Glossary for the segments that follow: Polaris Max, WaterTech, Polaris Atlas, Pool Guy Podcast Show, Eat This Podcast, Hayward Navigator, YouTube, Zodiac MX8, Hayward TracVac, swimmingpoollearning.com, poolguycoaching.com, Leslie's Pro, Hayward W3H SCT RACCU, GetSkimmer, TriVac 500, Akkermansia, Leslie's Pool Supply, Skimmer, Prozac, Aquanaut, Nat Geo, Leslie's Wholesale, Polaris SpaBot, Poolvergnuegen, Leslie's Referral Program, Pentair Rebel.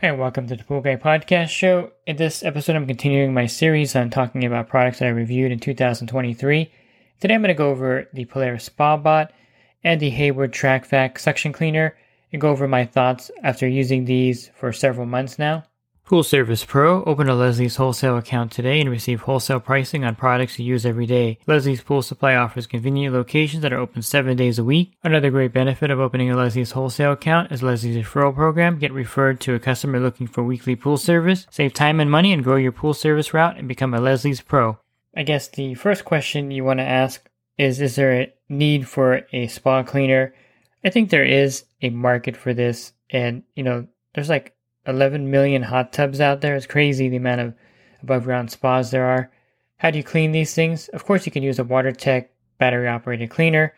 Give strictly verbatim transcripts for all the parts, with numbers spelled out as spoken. Hey, welcome to the Pool Guy Podcast Show. In this episode, I'm continuing my series on talking about products that I reviewed in two thousand twenty-three. Today, I'm going to go over the Polaris SpaBot and the Hayward TracVac Suction Cleaner and go over my thoughts after using these for several months now. Pool Service Pro. Open a Leslie's Wholesale account today and receive wholesale pricing on products you use every day. Leslie's Pool Supply offers convenient locations that are open seven days a week. Another great benefit of opening a Leslie's Wholesale account is Leslie's Referral Program. Get referred to a customer looking for weekly pool service. Save time and money and grow your pool service route and become a Leslie's Pro. I guess the first question you want to ask is, is there a need for a spa cleaner? I think there is a market for this, and, you know, there's like eleven million hot tubs out there. It's crazy the amount of above ground spas there are. How do you clean these things? Of course, you can use a WaterTech battery operated cleaner.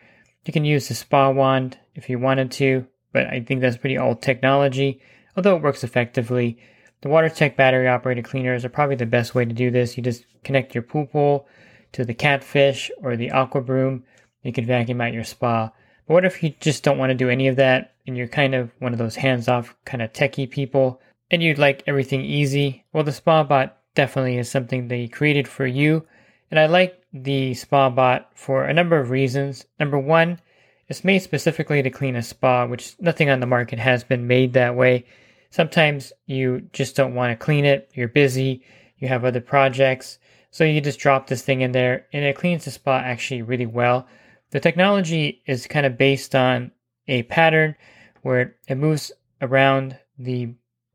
You can use the spa wand if you wanted to, but I think that's pretty old technology, although it works effectively. The WaterTech battery operated cleaners are probably the best way to do this. You just connect your pool pole to the catfish or the aqua broom. You can vacuum out your spa. But what if you just don't want to do any of that, and you're kind of one of those hands-off kind of techie people, and you'd like everything easy? Well, the SpaBot definitely is something they created for you, and I like the SpaBot for a number of reasons. Number one, it's made specifically to clean a spa, which nothing on the market has been made that way. Sometimes you just don't want to clean it, you're busy, you have other projects, so you just drop this thing in there, and it cleans the spa actually really well. The technology is kind of based on a pattern where it moves around the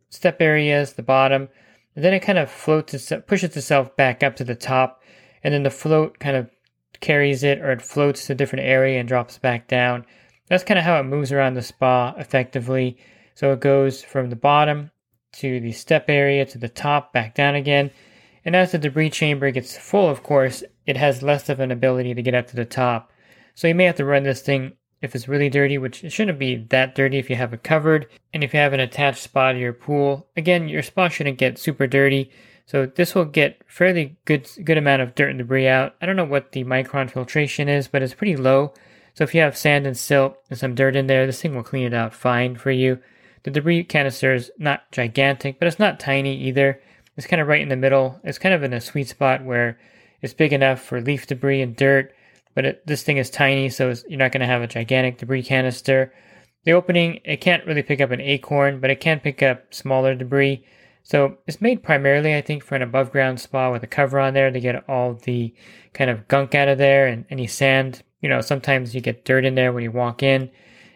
step areas, the bottom, and then it kind of floats itself, pushes itself back up to the top, and then the float kind of carries it, or it floats to a different area and drops back down. That's kind of how it moves around the spa effectively. So it goes from the bottom to the step area to the top, back down again. And as the debris chamber gets full, of course, it has less of an ability to get up to the top. So you may have to run this thing if it's really dirty, which it shouldn't be that dirty if you have it covered. And if you have an attached spa to your pool, again, your spa shouldn't get super dirty. So this will get fairly good good amount of dirt and debris out. I don't know what the micron filtration is, but it's pretty low. So if you have sand and silt and some dirt in there, this thing will clean it out fine for you. The debris canister is not gigantic, but it's not tiny either. It's kind of right in the middle. It's kind of in a sweet spot where it's big enough for leaf debris and dirt, but it, this thing is tiny, so it's, you're not going to have a gigantic debris canister. The opening, it can't really pick up an acorn, but it can pick up smaller debris. So it's made primarily, I think, for an above-ground spa with a cover on there to get all the kind of gunk out of there and any sand. You know, sometimes you get dirt in there when you walk in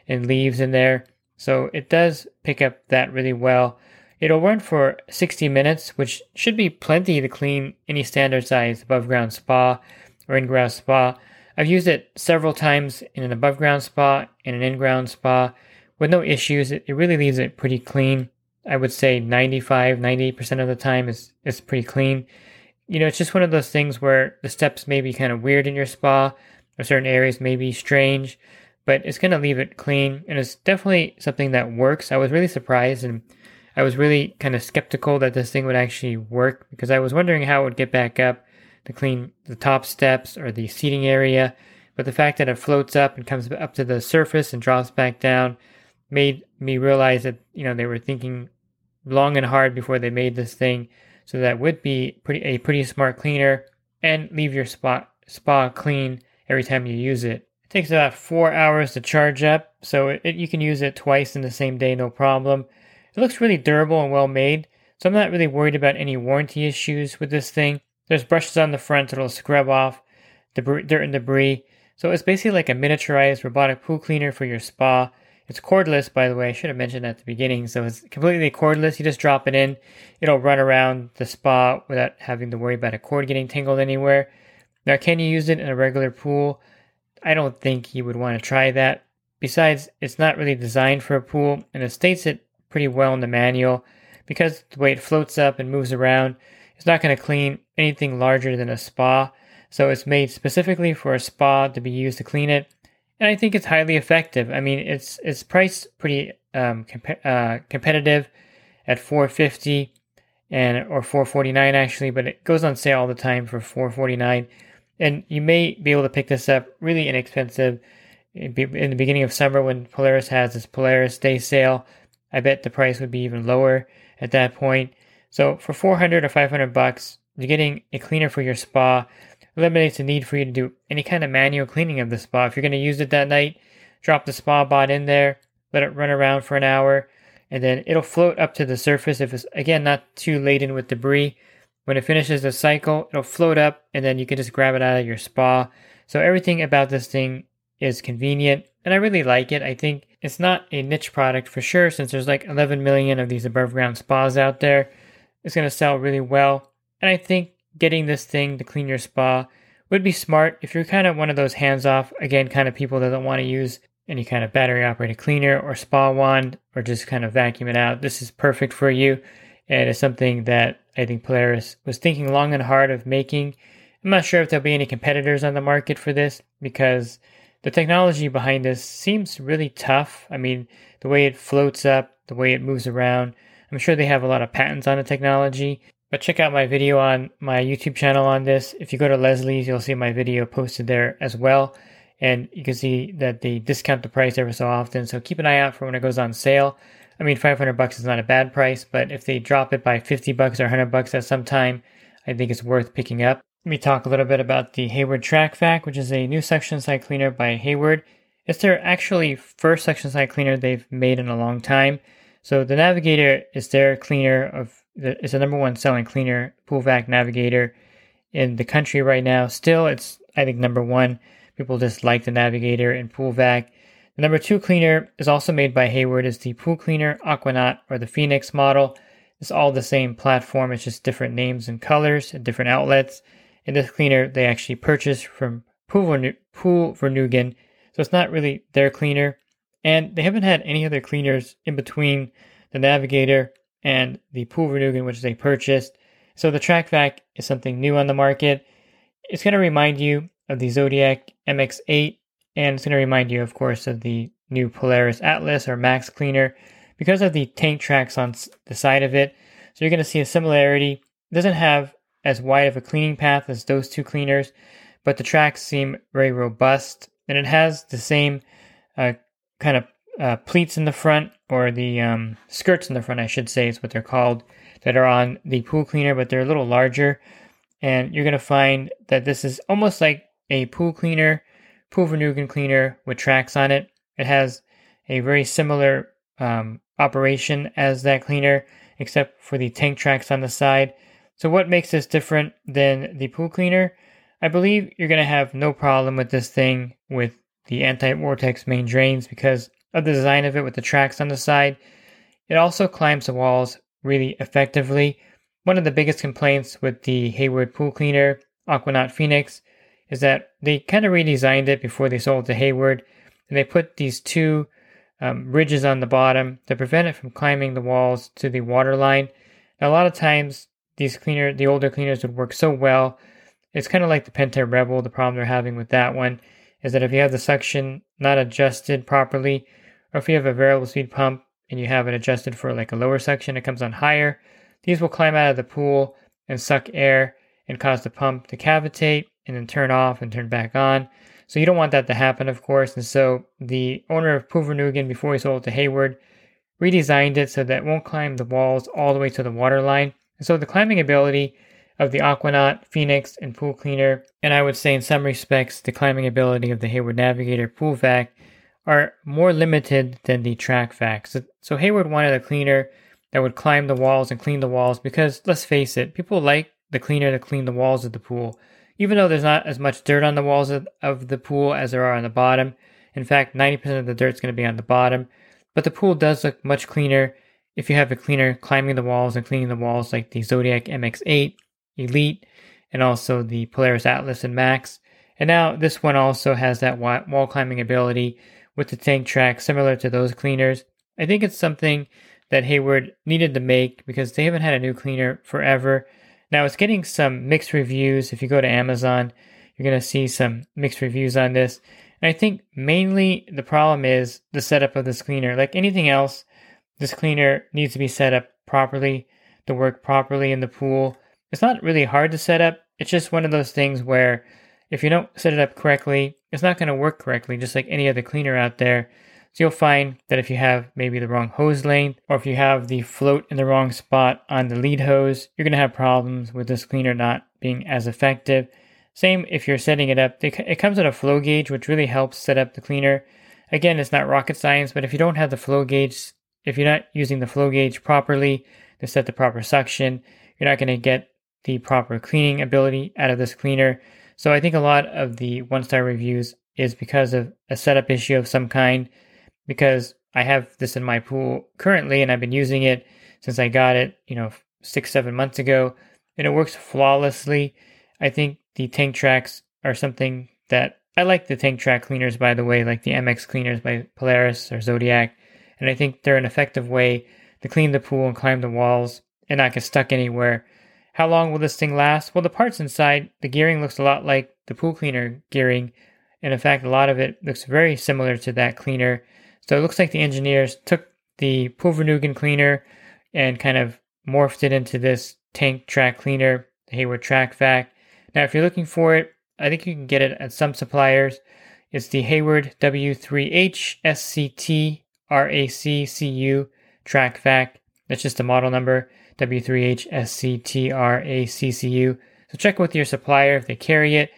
and leaves in there. So it does pick up that really well. It'll run for sixty minutes, which should be plenty to clean any standard-sized above-ground spa or in-ground spa. I've used it several times in an above-ground spa and an in-ground spa with no issues. It, it really leaves it pretty clean. I would say ninety-five, ninety-eight percent of the time it's, it's pretty clean. You know, it's just one of those things where the steps may be kind of weird in your spa, or certain areas may be strange, but it's going to leave it clean, and it's definitely something that works. I was really surprised, and I was really kind of skeptical that this thing would actually work, because I was wondering how it would get back up to clean the top steps or the seating area. But the fact that it floats up and comes up to the surface and drops back down made me realize that, you know, they were thinking long and hard before they made this thing. So that would be pretty a pretty smart cleaner, and leave your spa, spa clean every time you use it. It takes about four hours to charge up, so it, it, you can use it twice in the same day, no problem. It looks really durable and well made, so I'm not really worried about any warranty issues with this thing. There's brushes on the front that'll scrub off debris, dirt and debris. So it's basically like a miniaturized robotic pool cleaner for your spa. It's cordless, by the way. I should have mentioned that at the beginning. So it's completely cordless. You just drop it in. It'll run around the spa without having to worry about a cord getting tangled anywhere. Now, can you use it in a regular pool? I don't think you would want to try that. Besides, it's not really designed for a pool, and it states it pretty well in the manual because the way it floats up and moves around, it's not going to clean anything larger than a spa. So it's made specifically for a spa to be used to clean it. And I think it's highly effective. I mean, it's it's priced pretty um, comp- uh, competitive at four hundred fifty dollars and or four hundred forty-nine dollars actually, but it goes on sale all the time for four hundred forty-nine dollars. And you may be able to pick this up really inexpensive in the beginning of summer when Polaris has this Polaris Day sale. I bet the price would be even lower at that point. So for four hundred or five hundred bucks, you're getting a cleaner for your spa. Eliminates the need for you to do any kind of manual cleaning of the spa. If you're going to use it that night, drop the spa bot in there, let it run around for an hour, and then it'll float up to the surface if it's, again, not too laden with debris. When it finishes the cycle, it'll float up, and then you can just grab it out of your spa. So everything about this thing is convenient, and I really like it. I think it's not a niche product for sure, since there's like eleven million of these above-ground spas out there. It's going to sell really well, and I think getting this thing to clean your spa would be smart if you're kind of one of those hands-off, again, kind of people that don't want to use any kind of battery-operated cleaner or spa wand or just kind of vacuum it out. This is perfect for you, and it's something that I think Polaris was thinking long and hard of making. I'm not sure if there'll be any competitors on the market for this because the technology behind this seems really tough. I mean, the way it floats up, the way it moves around, I'm sure they have a lot of patents on the technology. But check out my video on my YouTube channel on this. If you go to Leslie's, you'll see my video posted there as well. And you can see that they discount the price every so often. So keep an eye out for when it goes on sale. I mean, five hundred bucks is not a bad price, but if they drop it by fifty bucks or one hundred bucks at some time, I think it's worth picking up. Let me talk a little bit about the Hayward TracVac, which is a new suction side cleaner by Hayward. It's their actually first suction side cleaner they've made in a long time. So the Navigator is their cleaner of It's the number one selling cleaner, Poolvergnuegen Navigator, in the country right now. Still, it's, I think, number one. People just like the Navigator and Poolvergnuegen. The number two cleaner is also made by Hayward. It's the Pool Cleaner, Aquanaut, or the Phoenix model. It's all the same platform. It's just different names and colors and different outlets. And this cleaner, they actually purchased from Poolvergnuegen. So it's not really their cleaner. And they haven't had any other cleaners in between the Navigator and the Poolvergnuegen, which they purchased. So the TracVac is something new on the market. It's going to remind you of the Zodiac M X eight, and it's going to remind you, of course, of the new Polaris Atlas or Max cleaner because of the tank tracks on the side of it. So you're going to see a similarity. It doesn't have as wide of a cleaning path as those two cleaners, but the tracks seem very robust, and it has the same uh, kind of Uh, pleats in the front, or the um, skirts in the front, I should say is what they're called, that are on the pool cleaner, but they're a little larger. And you're going to find that this is almost like a pool cleaner, Poolvergnuegen cleaner with tracks on it. It has a very similar um, operation as that cleaner, except for the tank tracks on the side. So what makes this different than the pool cleaner? I believe you're going to have no problem with this thing with the anti-vortex main drains because of the design of it with the tracks on the side. It also climbs the walls really effectively. One of the biggest complaints with the Hayward Pool Cleaner, Aquanaut Phoenix, is that they kind of redesigned it before they sold it to Hayward, and they put these two um, ridges on the bottom to prevent it from climbing the walls to the water line. Now, a lot of times, these cleaner, the older cleaners would work so well. It's kind of like the Pentair Rebel. The problem they're having with that one is that if you have the suction not adjusted properly, or if you have a variable speed pump and you have it adjusted for like a lower suction, it comes on higher. These will climb out of the pool and suck air and cause the pump to cavitate and then turn off and turn back on. So you don't want that to happen, of course. And so the owner of Poolvergnuegen, before he sold it to Hayward, redesigned it so that it won't climb the walls all the way to the water line. And so the climbing ability of the Aquanaut, Phoenix, and Pool Cleaner, and I would say in some respects the climbing ability of the Hayward Navigator PoolVac, are more limited than the TracVac. So, so Hayward wanted a cleaner that would climb the walls and clean the walls because, let's face it, people like the cleaner to clean the walls of the pool. Even though there's not as much dirt on the walls of, of the pool as there are on the bottom. In fact, ninety percent of the dirt's going to be on the bottom. But the pool does look much cleaner if you have a cleaner climbing the walls and cleaning the walls like the Zodiac M X eight, Elite, and also the Polaris Atlas and Max. And now this one also has that wall climbing ability with the tank track similar to those cleaners. I think it's something that Hayward needed to make because they haven't had a new cleaner forever. Now it's getting some mixed reviews. If you go to Amazon, you're going to see some mixed reviews on this. And I think mainly the problem is the setup of this cleaner. Like anything else, this cleaner needs to be set up properly to work properly in the pool. It's not really hard to set up. It's just one of those things where if you don't set it up correctly, it's not going to work correctly, just like any other cleaner out there. So you'll find that if you have maybe the wrong hose length, or if you have the float in the wrong spot on the lead hose, you're going to have problems with this cleaner not being as effective. Same if you're setting it up. It comes with a flow gauge, which really helps set up the cleaner. Again, it's not rocket science, but if you don't have the flow gauge, if you're not using the flow gauge properly to set the proper suction, you're not going to get the proper cleaning ability out of this cleaner. So I think a lot of the one-star reviews is because of a setup issue of some kind, because I have this in my pool currently and I've been using it since I got it, you know, six, seven months ago, and it works flawlessly. I think the tank tracks are something that I like the tank track cleaners, by the way, like the M X cleaners by Polaris or Zodiac. And I think they're an effective way to clean the pool and climb the walls and not get stuck anywhere. How long will this thing last? Well, the parts inside, the gearing looks a lot like the pool cleaner gearing. And in fact, a lot of it looks very similar to that cleaner. So it looks like the engineers took the Poolvergnuegen cleaner and kind of morphed it into this tank track cleaner, the Hayward TracVac. Now, if you're looking for it, I think you can get it at some suppliers. It's the Hayward W three H S C T R A C C U TracVac. That's just the model number. W three H S C T R A C C U. So check with your supplier if they carry it.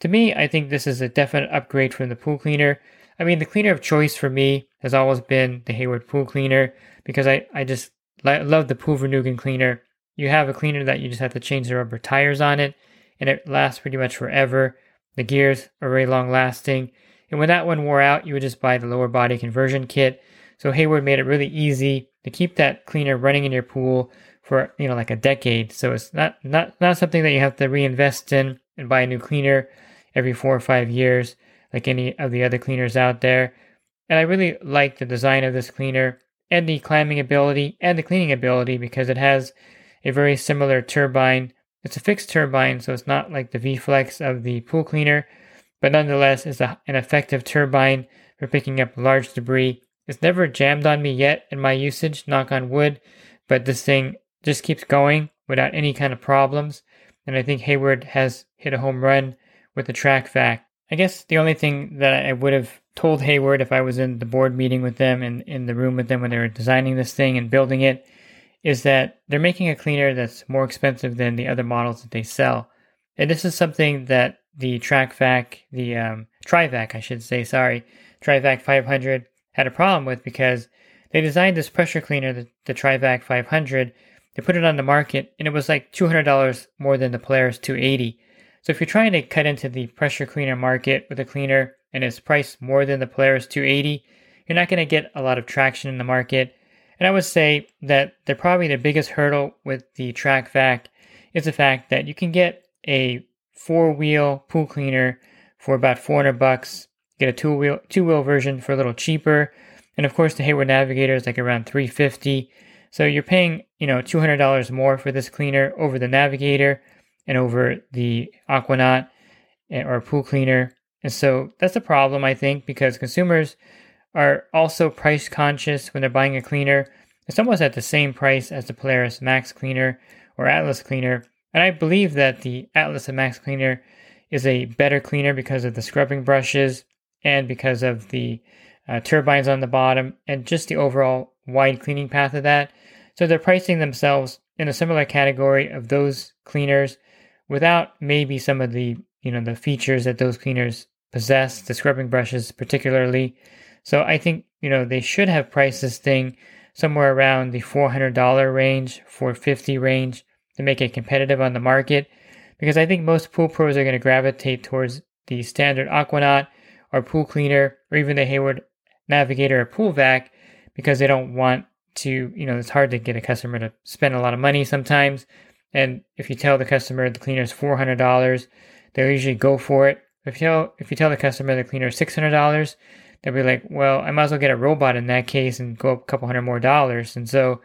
To me, I think this is a definite upgrade from the pool cleaner. I mean, the cleaner of choice for me has always been the Hayward pool cleaner because I, I just li- love the Poolvergnuegen cleaner. You have a cleaner that you just have to change the rubber tires on it, and it lasts pretty much forever. The gears are very long lasting. And when that one wore out, you would just buy the lower body conversion kit. So Hayward made it really easy to keep that cleaner running in your pool for, you know, like a decade. So it's not, not, not something that you have to reinvest in and buy a new cleaner every four or five years, like any of the other cleaners out there. And I really like the design of this cleaner and the climbing ability and the cleaning ability because it has a very similar turbine. It's a fixed turbine, so it's not like the V-Flex of the pool cleaner, but nonetheless, it's a, an effective turbine for picking up large debris. It's never jammed on me yet in my usage, knock on wood, but this thing just keeps going without any kind of problems. And I think Hayward has hit a home run with the TracVac. I guess the only thing that I would have told Hayward if I was in the board meeting with them and in the room with them when they were designing this thing and building it is that they're making a cleaner that's more expensive than the other models that they sell. And this is something that the TracVac, the um, TriVac, I should say, sorry, TriVac five hundred had a problem with because they designed this pressure cleaner, the, the TriVac five hundred, they put it on the market, and it was like two hundred dollars more than the Polaris two eighty. So if you're trying to cut into the pressure cleaner market with a cleaner and it's priced more than the Polaris two eighty, you're not going to get a lot of traction in the market. And I would say that they're probably the biggest hurdle with the TracVac is the fact that you can get a four-wheel pool cleaner for about four hundred bucks, get a two-wheel two-wheel version for a little cheaper, and of course the Hayward Navigator is like around three hundred fifty dollars. So you're paying, you know, two hundred dollars more for this cleaner over the Navigator and over the Aquanaut or pool cleaner. And so that's a problem, I think, because consumers are also price conscious when they're buying a cleaner. It's almost at the same price as the Polaris Max cleaner or Atlas cleaner. And I believe that the Atlas and Max cleaner is a better cleaner because of the scrubbing brushes and because of the Uh, turbines on the bottom, and just the overall wide cleaning path of that. So they're pricing themselves in a similar category of those cleaners without maybe some of the, you know, the features that those cleaners possess, the scrubbing brushes particularly. So I think, you know, they should have priced this thing somewhere around the four hundred dollars range, four hundred fifty dollars range to make it competitive on the market, because I think most pool pros are going to gravitate towards the standard Aquanaut or pool cleaner or even the Hayward Navigator or pool vac because they don't want to, you know, it's hard to get a customer to spend a lot of money sometimes. And if you tell the customer the cleaner is four hundred dollars, they'll usually go for it. If you tell, if you tell the customer the cleaner is six hundred dollars, they'll be like, well, I might as well get a robot in that case and go up a couple hundred more dollars. And so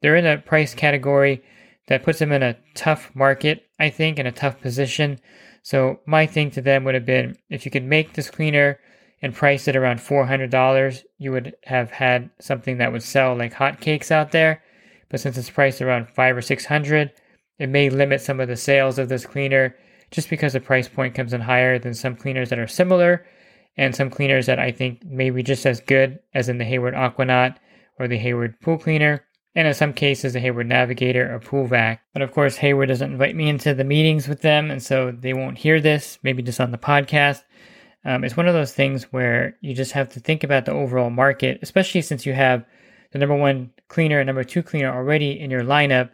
they're in a price category that puts them in a tough market, I think, in a tough position. So my thing to them would have been, if you could make this cleaner and price it around four hundred dollars, you would have had something that would sell like hotcakes out there. But since it's priced around five or six hundred, it may limit some of the sales of this cleaner just because the price point comes in higher than some cleaners that are similar and some cleaners that I think may be just as good as in the Hayward Aquanaut or the Hayward Pool Cleaner, and in some cases the Hayward Navigator or PoolVac. But of course, Hayward doesn't invite me into the meetings with them, and so they won't hear this, maybe just on the podcast. Um, it's one of those things where you just have to think about the overall market, especially since you have the number one cleaner and number two cleaner already in your lineup.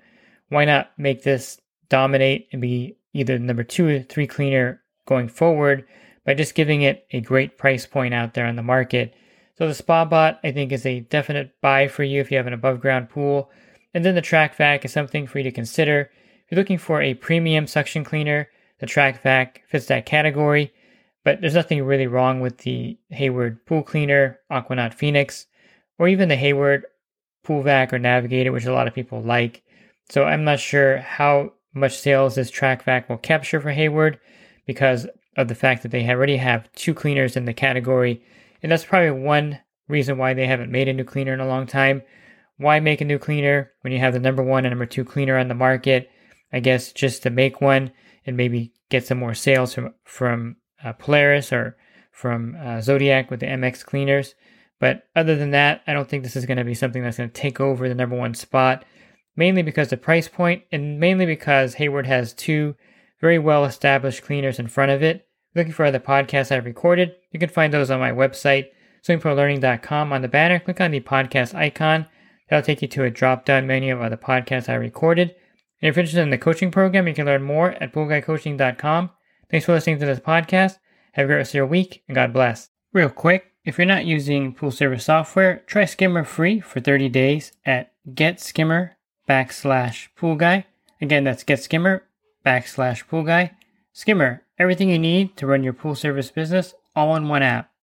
Why not make this dominate and be either number two or three cleaner going forward by just giving it a great price point out there on the market? So the SpaBot, I think, is a definite buy for you if you have an above ground pool. And then the TracVac is something for you to consider. If you're looking for a premium suction cleaner, the TracVac fits that category. But there's nothing really wrong with the Hayward Pool Cleaner, Aquanaut Phoenix, or even the Hayward PoolVac or Navigator, which a lot of people like. So I'm not sure how much sales this TracVac will capture for Hayward because of the fact that they already have two cleaners in the category. And that's probably one reason why they haven't made a new cleaner in a long time. Why make a new cleaner when you have the number one and number two cleaner on the market? I guess just to make one and maybe get some more sales from, from uh, Polaris or from uh, Zodiac with the M X cleaners. But other than that, I don't think this is going to be something that's going to take over the number one spot, mainly because of the price point and mainly because Hayward has two very well-established cleaners in front of it. Looking for other podcasts I've recorded, you can find those on my website, swimming pool learning dot com. On the banner, click on the podcast icon. That'll take you to a drop-down menu of other podcasts I recorded. And if you're interested in the coaching program, you can learn more at pool guy coaching dot com. Thanks for listening to this podcast. Have a great rest of your week, and God bless. Real quick, if you're not using pool service software, try Skimmer free for thirty days at GetSkimmer. backslash pool guy. Again, that's GetSkimmer backslash pool guy. Skimmer, everything you need to run your pool service business all in one app.